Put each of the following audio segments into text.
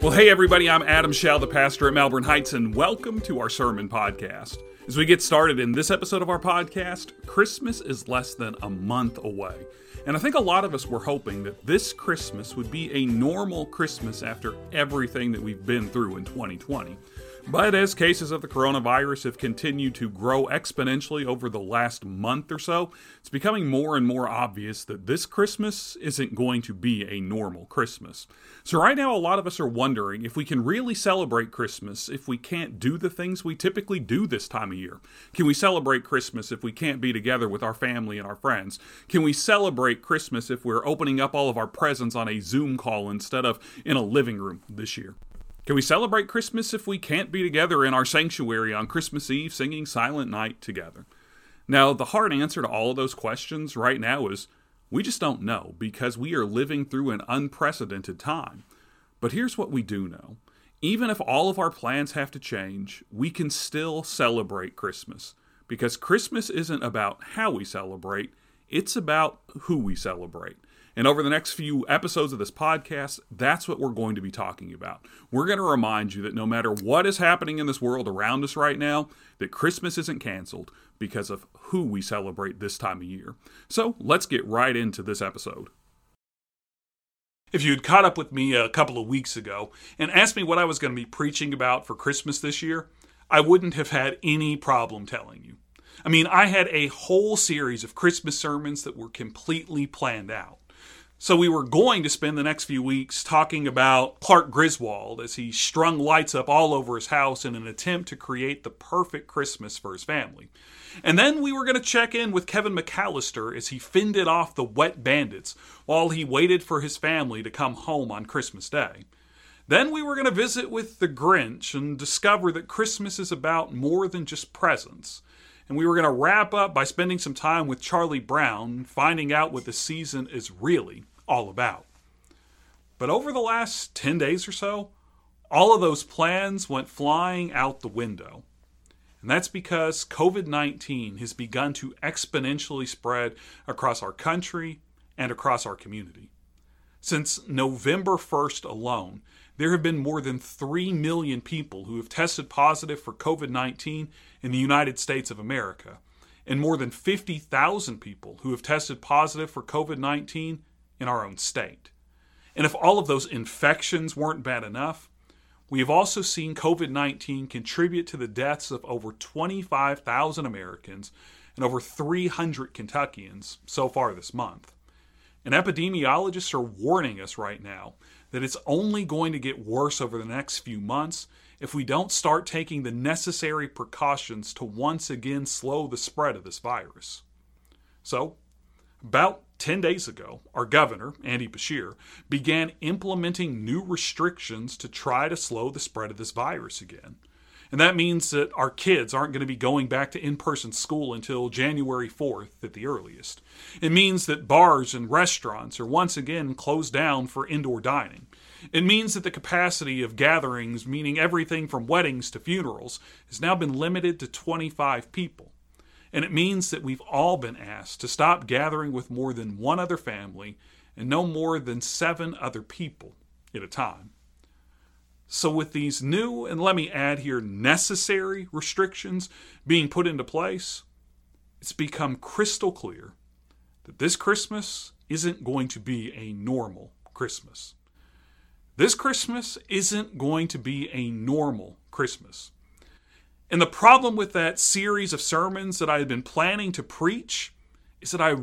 Well, hey everybody, I'm Adam Schau, the pastor at Melbourne Heights, and welcome to our sermon podcast. As we get started in this episode of our podcast, Christmas is less than a month away. And I think a lot of us were hoping that this Christmas would be a normal Christmas after everything that we've been through in 2020. But as cases of the coronavirus have continued to grow exponentially over the last month or so, it's becoming more and more obvious that this Christmas isn't going to be a normal Christmas. So right now, a lot of us are wondering if we can really celebrate Christmas if we can't do the things we typically do this time of year. Can we celebrate Christmas if we can't be together with our family and our friends? Can we celebrate Christmas if we're opening up all of our presents on a Zoom call instead of in a living room this year? Can we celebrate Christmas if we can't be together in our sanctuary on Christmas Eve singing Silent Night together? Now, the hard answer to all of those questions right now is we just don't know because we are living through an unprecedented time. But here's what we do know. Even if all of our plans have to change, we can still celebrate Christmas because Christmas isn't about how we celebrate, it's about who we celebrate. And over the next few episodes of this podcast, that's what we're going to be talking about. We're going to remind you that no matter what is happening in this world around us right now, that Christmas isn't canceled because of who we celebrate this time of year. So let's get right into this episode. If you'd caught up with me a couple of weeks ago and asked me what I was going to be preaching about for Christmas this year, I wouldn't have had any problem telling you. I mean, I had a whole series of Christmas sermons that were completely planned out. So we were going to spend the next few weeks talking about Clark Griswold as he strung lights up all over his house in an attempt to create the perfect Christmas for his family. And then we were going to check in with Kevin McAllister as he fended off the wet bandits while he waited for his family to come home on Christmas Day. Then we were going to visit with the Grinch and discover that Christmas is about more than just presents. And we were going to wrap up by spending some time with Charlie Brown, finding out what the season is really all about. But over the last 10 days or so, all of those plans went flying out the window. And that's because COVID-19 has begun to exponentially spread across our country and across our community. Since November 1st alone, there have been more than 3 million people who have tested positive for COVID-19 in the United States of America, and more than 50,000 people who have tested positive for COVID-19 in our own state. And if all of those infections weren't bad enough, we have also seen COVID-19 contribute to the deaths of over 25,000 Americans and over 300 Kentuckians so far this month. And epidemiologists are warning us right now that it's only going to get worse over the next few months if we don't start taking the necessary precautions to once again slow the spread of this virus. So, about 10 days ago, our governor, Andy Beshear, began implementing new restrictions to try to slow the spread of this virus again. And that means that our kids aren't going to be going back to in-person school until January 4th at the earliest. It means that bars and restaurants are once again closed down for indoor dining. It means that the capacity of gatherings, meaning everything from weddings to funerals, has now been limited to 25 people. And it means that we've all been asked to stop gathering with more than one other family and no more than 7 other people at a time. So with these new, and let me add here, necessary restrictions being put into place, it's become crystal clear that this Christmas isn't going to be a normal Christmas. This Christmas isn't going to be a normal Christmas. And the problem with that series of sermons that I had been planning to preach is that I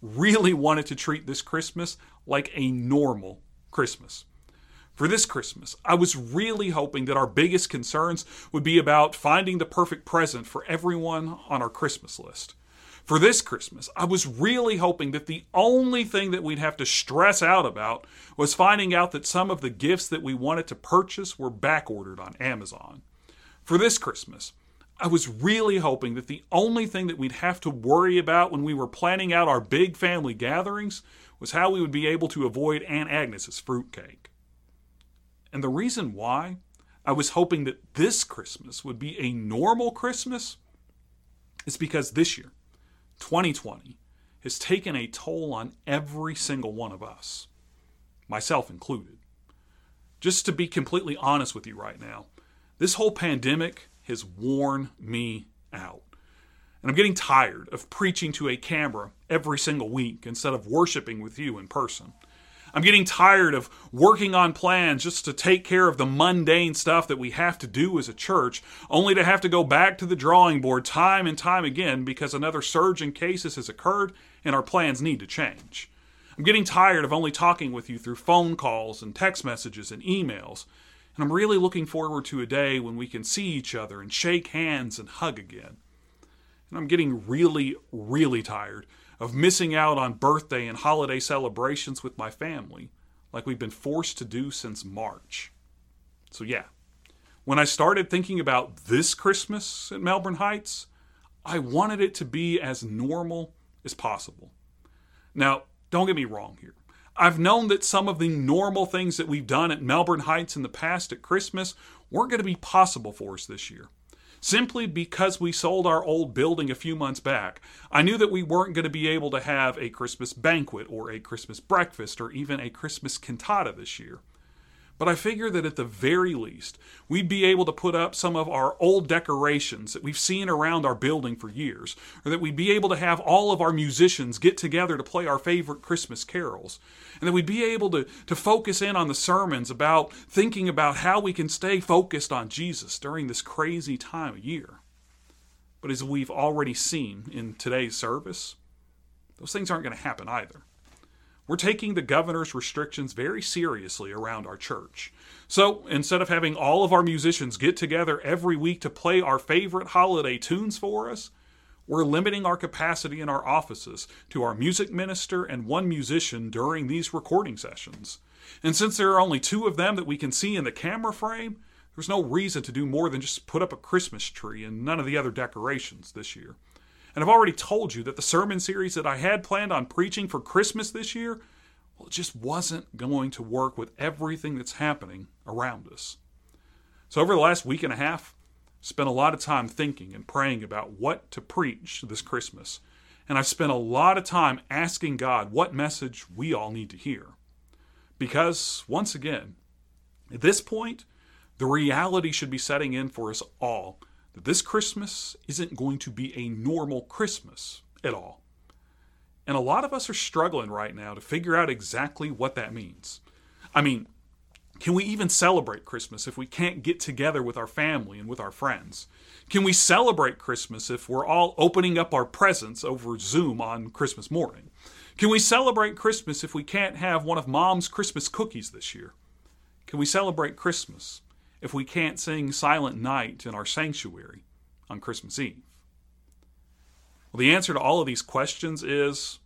really wanted to treat this Christmas like a normal Christmas. For this Christmas, I was really hoping that our biggest concerns would be about finding the perfect present for everyone on our Christmas list. For this Christmas, I was really hoping that the only thing that we'd have to stress out about was finding out that some of the gifts that we wanted to purchase were backordered on Amazon. For this Christmas, I was really hoping that the only thing that we'd have to worry about when we were planning out our big family gatherings was how we would be able to avoid Aunt Agnes's fruitcake. And the reason why I was hoping that this Christmas would be a normal Christmas is because this year, 2020, has taken a toll on every single one of us, myself included. Just to be completely honest with you right now, this whole pandemic has worn me out. And I'm getting tired of preaching to a camera every single week instead of worshiping with you in person. I'm getting tired of working on plans just to take care of the mundane stuff that we have to do as a church, only to have to go back to the drawing board time and time again because another surge in cases has occurred and our plans need to change. I'm getting tired of only talking with you through phone calls and text messages and emails, and I'm really looking forward to a day when we can see each other and shake hands and hug again. And I'm getting really, really tired of missing out on birthday and holiday celebrations with my family, like we've been forced to do since March. So yeah, when I started thinking about this Christmas at Melbourne Heights, I wanted it to be as normal as possible. Now, don't get me wrong here. I've known that some of the normal things that we've done at Melbourne Heights in the past at Christmas weren't going to be possible for us this year. Simply because we sold our old building a few months back, I knew that we weren't going to be able to have a Christmas banquet or a Christmas breakfast or even a Christmas cantata this year. But I figured that at the very least, we'd be able to put up some of our old decorations that we've seen around our building for years, or that we'd be able to have all of our musicians get together to play our favorite Christmas carols, and that we'd be able to focus in on the sermons about thinking about how we can stay focused on Jesus during this crazy time of year. But as we've already seen in today's service, those things aren't going to happen either. We're taking the governor's restrictions very seriously around our church. So instead of having all of our musicians get together every week to play our favorite holiday tunes for us, we're limiting our capacity in our offices to our music minister and one musician during these recording sessions. And since there are only two of them that we can see in the camera frame, there's no reason to do more than just put up a Christmas tree and none of the other decorations this year. And I've already told you that the sermon series that I had planned on preaching for Christmas this year, well, it just wasn't going to work with everything that's happening around us. So over the last week and a half, I spent a lot of time thinking and praying about what to preach this Christmas. And I've spent a lot of time asking God what message we all need to hear. Because, once again, at this point, the reality should be setting in for us all. This Christmas isn't going to be a normal Christmas at all. And a lot of us are struggling right now to figure out exactly what that means. I mean, can we even celebrate Christmas if we can't get together with our family and with our friends? Can we celebrate Christmas if we're all opening up our presents over Zoom on Christmas morning? Can we celebrate Christmas if we can't have one of Mom's Christmas cookies this year? Can we celebrate Christmas if we can't sing Silent Night in our sanctuary on Christmas Eve? Well, the answer to all of these questions is,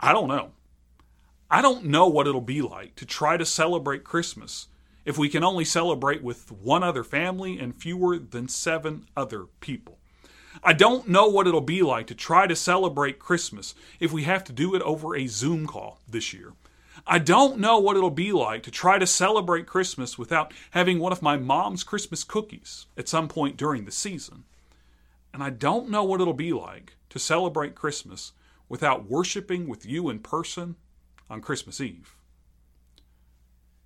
I don't know. I don't know what it'll be like to try to celebrate Christmas if we can only celebrate with one other family and fewer than 7 other people. I don't know what it'll be like to try to celebrate Christmas if we have to do it over a Zoom call this year. I don't know what it'll be like to try to celebrate Christmas without having one of my mom's Christmas cookies at some point during the season. And I don't know what it'll be like to celebrate Christmas without worshiping with you in person on Christmas Eve.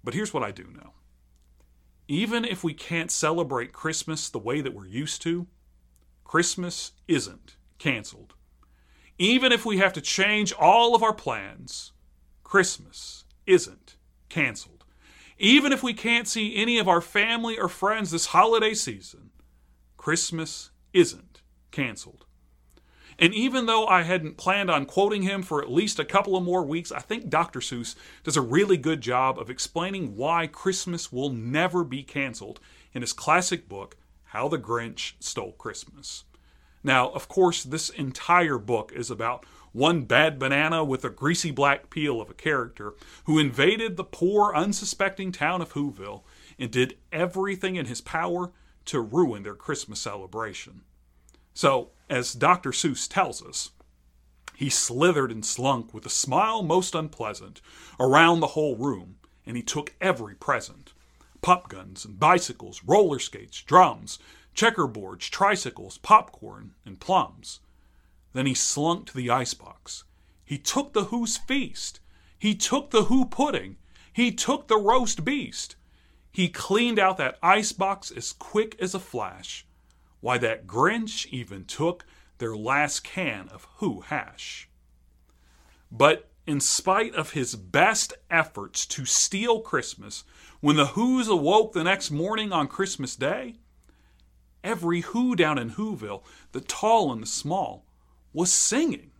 But here's what I do know. Even if we can't celebrate Christmas the way that we're used to, Christmas isn't canceled. Even if we have to change all of our plans, Christmas isn't canceled. Even if we can't see any of our family or friends this holiday season, Christmas isn't canceled. And even though I hadn't planned on quoting him for at least a couple of more weeks, I think Dr. Seuss does a really good job of explaining why Christmas will never be canceled in his classic book, How the Grinch Stole Christmas. Now, of course, this entire book is about one bad banana with a greasy black peel of a character who invaded the poor, unsuspecting town of Hooville and did everything in his power to ruin their Christmas celebration. So, as Dr. Seuss tells us, he slithered and slunk with a smile most unpleasant around the whole room, and he took every present. Pop guns and bicycles, roller skates, drums, checkerboards, tricycles, popcorn, and plums. Then he slunk to the icebox. He took the Who's Feast. He took the Who Pudding. He took the roast beast. He cleaned out that icebox as quick as a flash. Why, that Grinch even took their last can of Who hash. But in spite of his best efforts to steal Christmas, when the Whos awoke the next morning on Christmas Day, every Who down in Whoville, the tall and the small, was singing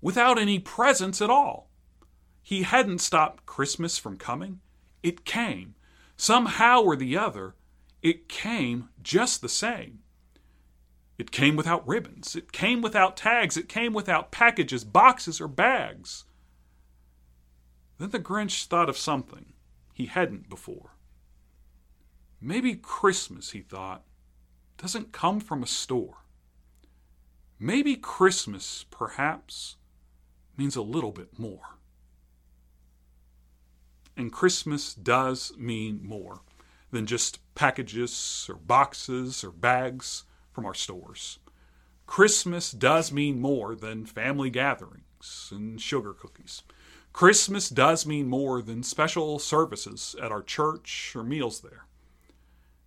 without any presents at all. He hadn't stopped Christmas from coming. It came. Somehow or the other, it came just the same. It came without ribbons. It came without tags. It came without packages, boxes, or bags. Then the Grinch thought of something he hadn't before. Maybe Christmas, he thought, doesn't come from a store. Maybe Christmas, perhaps, means a little bit more. And Christmas does mean more than just packages or boxes or bags from our stores. Christmas does mean more than family gatherings and sugar cookies. Christmas does mean more than special services at our church or meals there.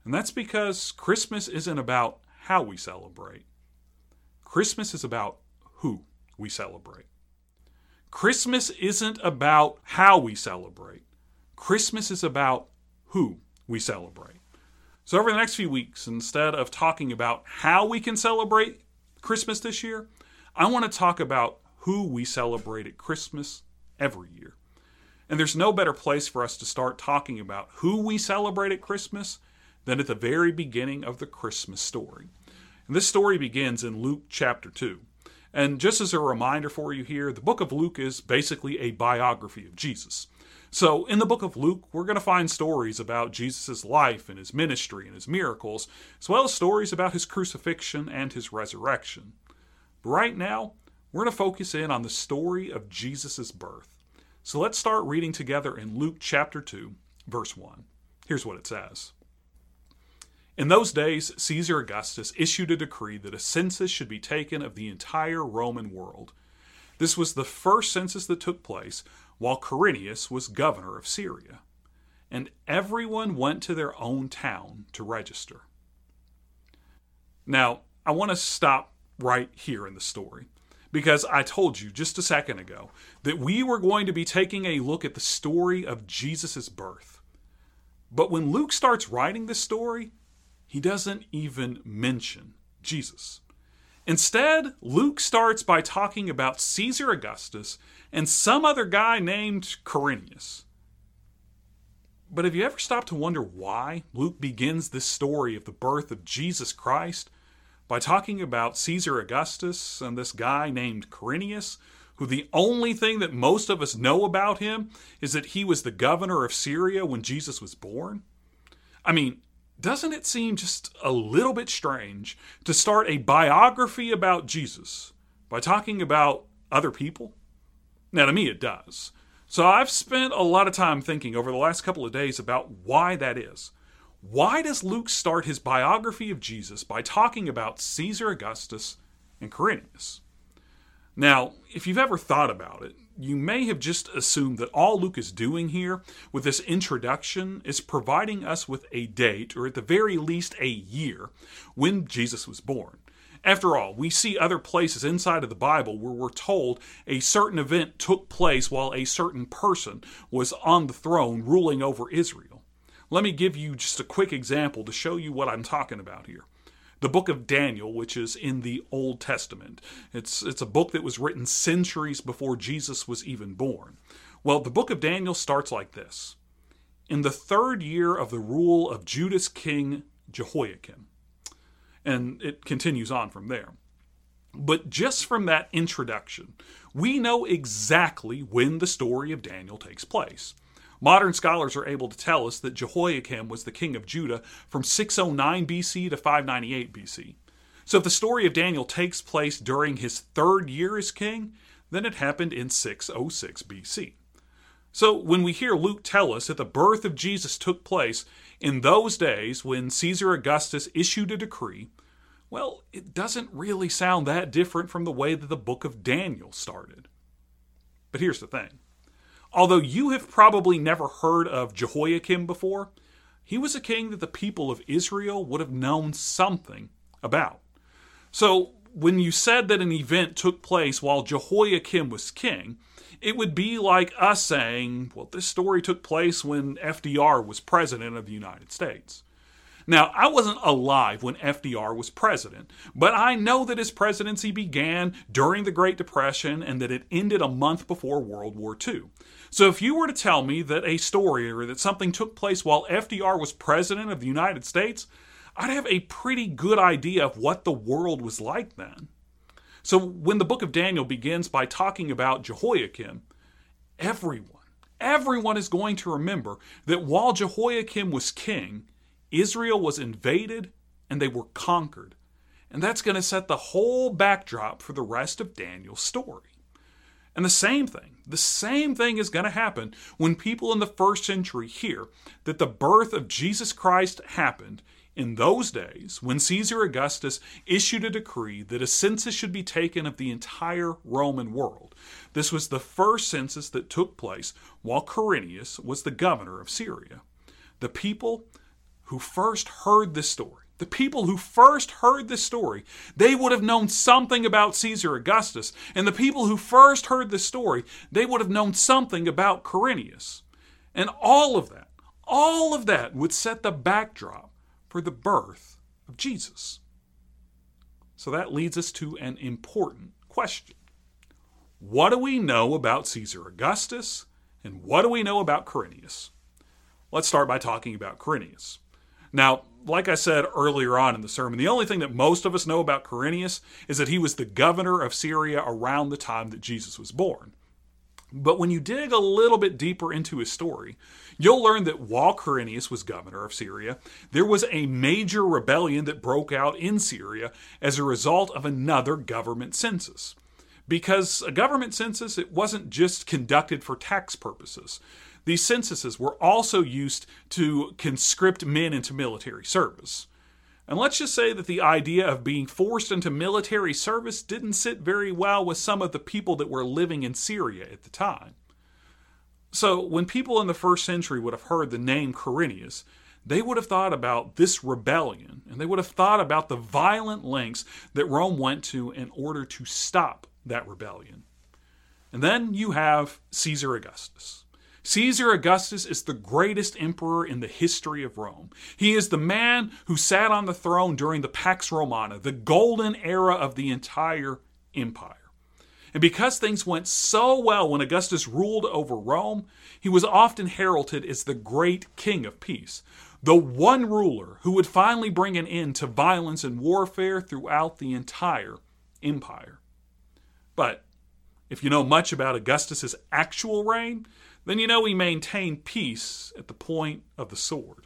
And that's because Christmas isn't about how we celebrate. Christmas is about who we celebrate. Christmas isn't about how we celebrate. Christmas is about who we celebrate. So over the next few weeks, instead of talking about how we can celebrate Christmas this year, I want to talk about who we celebrate at Christmas every year. And there's no better place for us to start talking about who we celebrate at Christmas than at the very beginning of the Christmas story. And this story begins in Luke chapter 2. And just as a reminder for you here, the book of Luke is basically a biography of Jesus. So in the book of Luke, we're going to find stories about Jesus' life and his ministry and his miracles, as well as stories about his crucifixion and his resurrection. But right now, we're going to focus in on the story of Jesus' birth. So let's start reading together in Luke chapter 2, verse 1. Here's what it says. In those days, Caesar Augustus issued a decree that a census should be taken of the entire Roman world. This was the first census that took place while Quirinius was governor of Syria, and everyone went to their own town to register. Now, I want to stop right here in the story, because I told you just a second ago that we were going to be taking a look at the story of Jesus' birth. But when Luke starts writing this story, he doesn't even mention Jesus. Instead, Luke starts by talking about Caesar Augustus and some other guy named Quirinius. But have you ever stopped to wonder why Luke begins this story of the birth of Jesus Christ by talking about Caesar Augustus and this guy named Quirinius, who the only thing that most of us know about him is that he was the governor of Syria when Jesus was born? I mean, doesn't it seem just a little bit strange to start a biography about Jesus by talking about other people? Now, to me, it does. So I've spent a lot of time thinking over the last couple of days about why that is. Why does Luke start his biography of Jesus by talking about Caesar Augustus and Quirinius? Now, if you've ever thought about it, you may have just assumed that all Luke is doing here with this introduction is providing us with a date, or at the very least a year, when Jesus was born. After all, we see other places inside of the Bible where we're told a certain event took place while a certain person was on the throne ruling over Israel. Let me give you just a quick example to show you what I'm talking about here. The book of Daniel, which is in the Old Testament. It's a book that was written centuries before Jesus was even born. Well, the book of Daniel starts like this. In the 3rd year of the rule of Judah's king Jehoiakim. And it continues on from there. But just from that introduction, we know exactly when the story of Daniel takes place. Modern scholars are able to tell us that Jehoiakim was the king of Judah from 609 BC to 598 BC. So if the story of Daniel takes place during his 3rd year as king, then it happened in 606 BC. So when we hear Luke tell us that the birth of Jesus took place in those days when Caesar Augustus issued a decree, well, it doesn't really sound that different from the way that the book of Daniel started. But here's the thing. Although you have probably never heard of Jehoiakim before, he was a king that the people of Israel would have known something about. So when you said that an event took place while Jehoiakim was king, it would be like us saying, well, this story took place when FDR was president of the United States. Now, I wasn't alive when FDR was president, but I know that his presidency began during the Great Depression and that it ended a month before World War II. So if you were to tell me that a story or that something took place while FDR was president of the United States, I'd have a pretty good idea of what the world was like then. So when the book of Daniel begins by talking about Jehoiakim, everyone is going to remember that while Jehoiakim was king, Israel was invaded and they were conquered. And that's going to set the whole backdrop for the rest of Daniel's story. And the same thing is going to happen when people in the first century hear that the birth of Jesus Christ happened in those days when Caesar Augustus issued a decree that a census should be taken of the entire Roman world. This was the first census that took place while Quirinius was the governor of Syria. The people who first heard this story, they would have known something about Caesar Augustus. And the people who first heard this story, they would have known something about Quirinius. And all of that would set the backdrop for the birth of Jesus. So that leads us to an important question. What do we know about Caesar Augustus? And what do we know about Quirinius? Let's start by talking about Quirinius. Now, like I said earlier on in the sermon, the only thing that most of us know about Quirinius is that he was the governor of Syria around the time that Jesus was born. But when you dig a little bit deeper into his story, you'll learn that while Quirinius was governor of Syria, there was a major rebellion that broke out in Syria as a result of another government census. Because a government census, it wasn't just conducted for tax purposes. These censuses were also used to conscript men into military service. And let's just say that the idea of being forced into military service didn't sit very well with some of the people that were living in Syria at the time. So when people in the first century would have heard the name Quirinius, they would have thought about this rebellion, and they would have thought about the violent lengths that Rome went to in order to stop that rebellion. And then you have Caesar Augustus. Caesar Augustus is the greatest emperor in the history of Rome. He is the man who sat on the throne during the Pax Romana, the golden era of the entire empire. And because things went so well when Augustus ruled over Rome, he was often heralded as the great king of peace, the one ruler who would finally bring an end to violence and warfare throughout the entire empire. But if you know much about Augustus's actual reign, then you know he maintained peace at the point of the sword.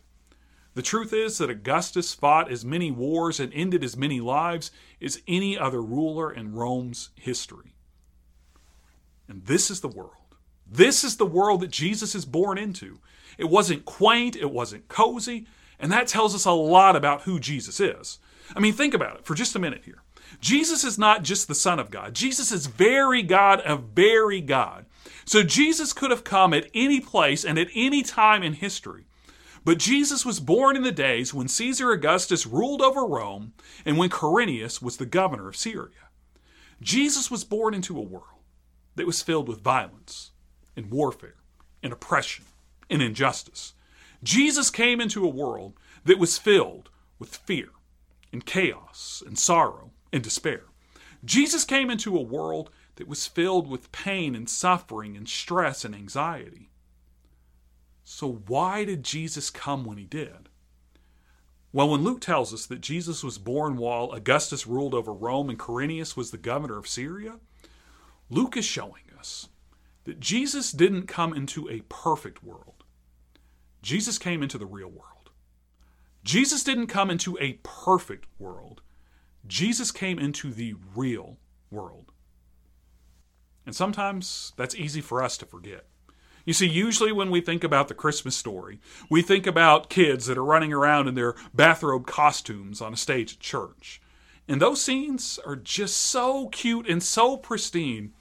The truth is that Augustus fought as many wars and ended as many lives as any other ruler in Rome's history. And this is the world. This is the world that Jesus is born into. It wasn't quaint, it wasn't cozy, and that tells us a lot about who Jesus is. I mean, think about it for just a minute here. Jesus is not just the Son of God. Jesus is very God of very God. So Jesus could have come at any place and at any time in history. But Jesus was born in the days when Caesar Augustus ruled over Rome and when Quirinius was the governor of Syria. Jesus was born into a world that was filled with violence and warfare and oppression and injustice. Jesus came into a world that was filled with fear and chaos and sorrow and despair. Jesus came into a world that was filled with pain and suffering and stress and anxiety. So why did Jesus come when he did? Well, when Luke tells us that Jesus was born while Augustus ruled over Rome and Quirinius was the governor of Syria, Luke is showing us that Jesus didn't come into a perfect world. Jesus came into the real world. Jesus didn't come into a perfect world. Jesus came into the real world. And sometimes that's easy for us to forget. You see, usually when we think about the Christmas story, we think about kids that are running around in their bathrobe costumes on a stage at church. And those scenes are just so cute and so pristine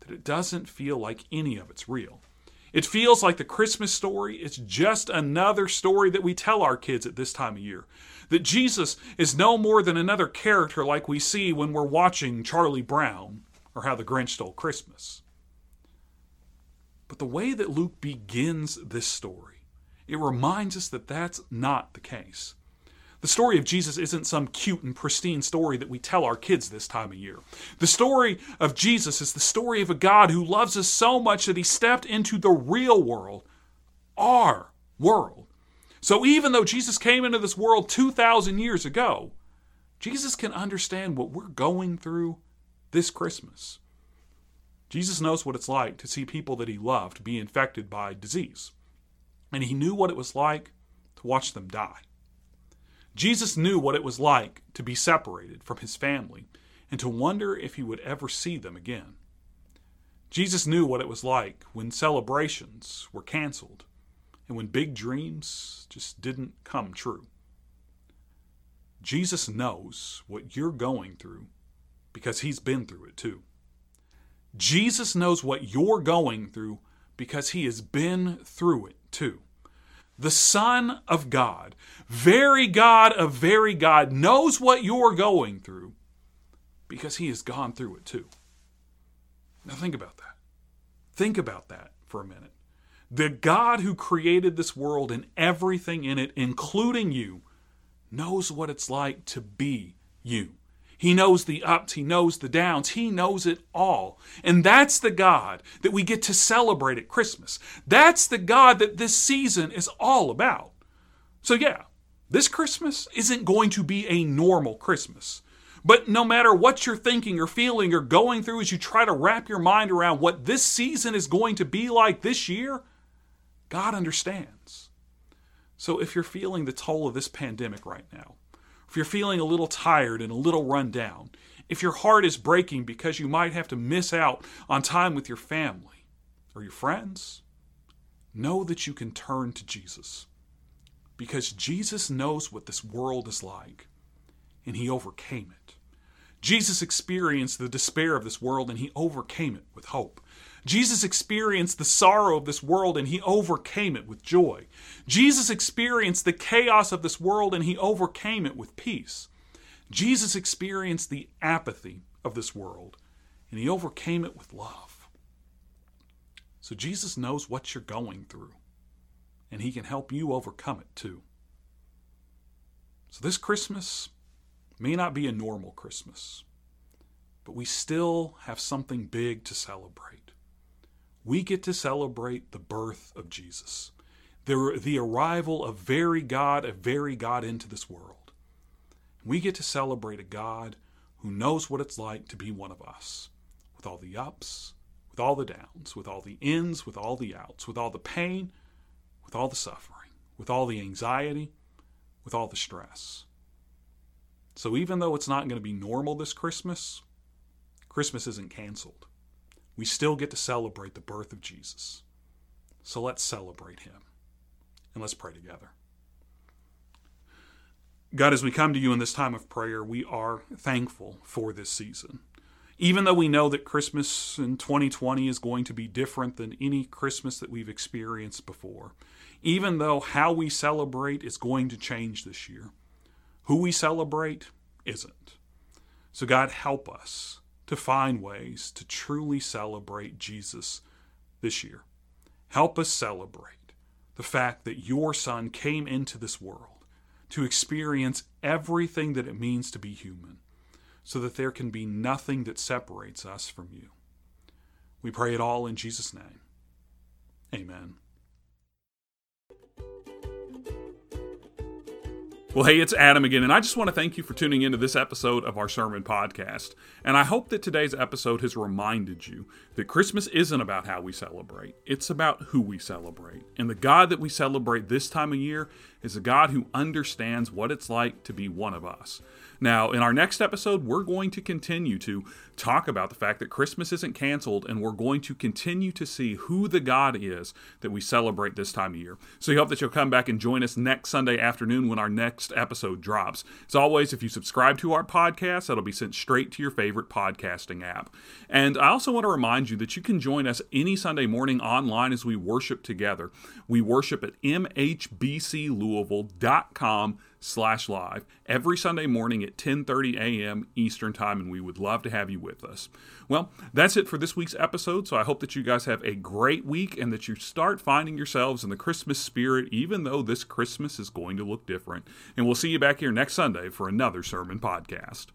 that it doesn't feel like any of it's real. It feels like the Christmas story is just another story that we tell our kids at this time of year. That Jesus is no more than another character like we see when we're watching Charlie Brown or How the Grinch Stole Christmas. But the way that Luke begins this story, it reminds us that that's not the case. The story of Jesus isn't some cute and pristine story that we tell our kids this time of year. The story of Jesus is the story of a God who loves us so much that he stepped into the real world, our world. So even though Jesus came into this world 2,000 years ago, Jesus can understand what we're going through this Christmas. Jesus knows what it's like to see people that he loved be infected by disease. And he knew what it was like to watch them die. Jesus knew what it was like to be separated from his family and to wonder if he would ever see them again. Jesus knew what it was like when celebrations were canceled and when big dreams just didn't come true. Jesus knows what you're going through because he's been through it too. Jesus knows what you're going through because he has been through it too. The Son of God, very God of very God, knows what you're going through because he has gone through it too. Now think about that. Think about that for a minute. The God who created this world and everything in it, including you, knows what it's like to be you. He knows the ups, he knows the downs, he knows it all. And that's the God that we get to celebrate at Christmas. That's the God that this season is all about. So yeah, this Christmas isn't going to be a normal Christmas. But no matter what you're thinking or feeling or going through as you try to wrap your mind around what this season is going to be like this year, God understands. So if you're feeling the toll of this pandemic right now, if you're feeling a little tired and a little run down, if your heart is breaking because you might have to miss out on time with your family or your friends, know that you can turn to Jesus because Jesus knows what this world is like and he overcame it. Jesus experienced the despair of this world and he overcame it with hope. Jesus experienced the sorrow of this world and he overcame it with joy. Jesus experienced the chaos of this world and he overcame it with peace. Jesus experienced the apathy of this world and he overcame it with love. So Jesus knows what you're going through and he can help you overcome it too. So this Christmas may not be a normal Christmas, but we still have something big to celebrate. We get to celebrate the birth of Jesus, the arrival of very God into this world. We get to celebrate a God who knows what it's like to be one of us, with all the ups, with all the downs, with all the ins, with all the outs, with all the pain, with all the suffering, with all the anxiety, with all the stress. So even though it's not going to be normal this Christmas, Christmas isn't canceled. We still get to celebrate the birth of Jesus. So let's celebrate him. And let's pray together. God, as we come to you in this time of prayer, we are thankful for this season. Even though we know that Christmas in 2020 is going to be different than any Christmas that we've experienced before, even though how we celebrate is going to change this year, who we celebrate isn't. So God, help us to find ways to truly celebrate Jesus this year. Help us celebrate the fact that your Son came into this world to experience everything that it means to be human, so that there can be nothing that separates us from you. We pray it all in Jesus' name. Amen. Well, hey, it's Adam again, and I just want to thank you for tuning into this episode of our sermon podcast. And I hope that today's episode has reminded you that Christmas isn't about how we celebrate. It's about who we celebrate. And the God that we celebrate this time of year is a God who understands what it's like to be one of us. Now, in our next episode, we're going to continue to talk about the fact that Christmas isn't canceled, and we're going to continue to see who the God is that we celebrate this time of year. So we hope that you'll come back and join us next Sunday afternoon when our next episode drops. As always, if you subscribe to our podcast, that'll be sent straight to your favorite podcasting app. And I also want to remind you that you can join us any Sunday morning online as we worship together. We worship at mhbclouisville.com/live every Sunday morning at 10:30 a.m. Eastern Time, and we would love to have you with us. Well, that's it for this week's episode, so I hope that you guys have a great week and that you start finding yourselves in the Christmas spirit, even though this Christmas is going to look different. And we'll see you back here next Sunday for another Sermon Podcast.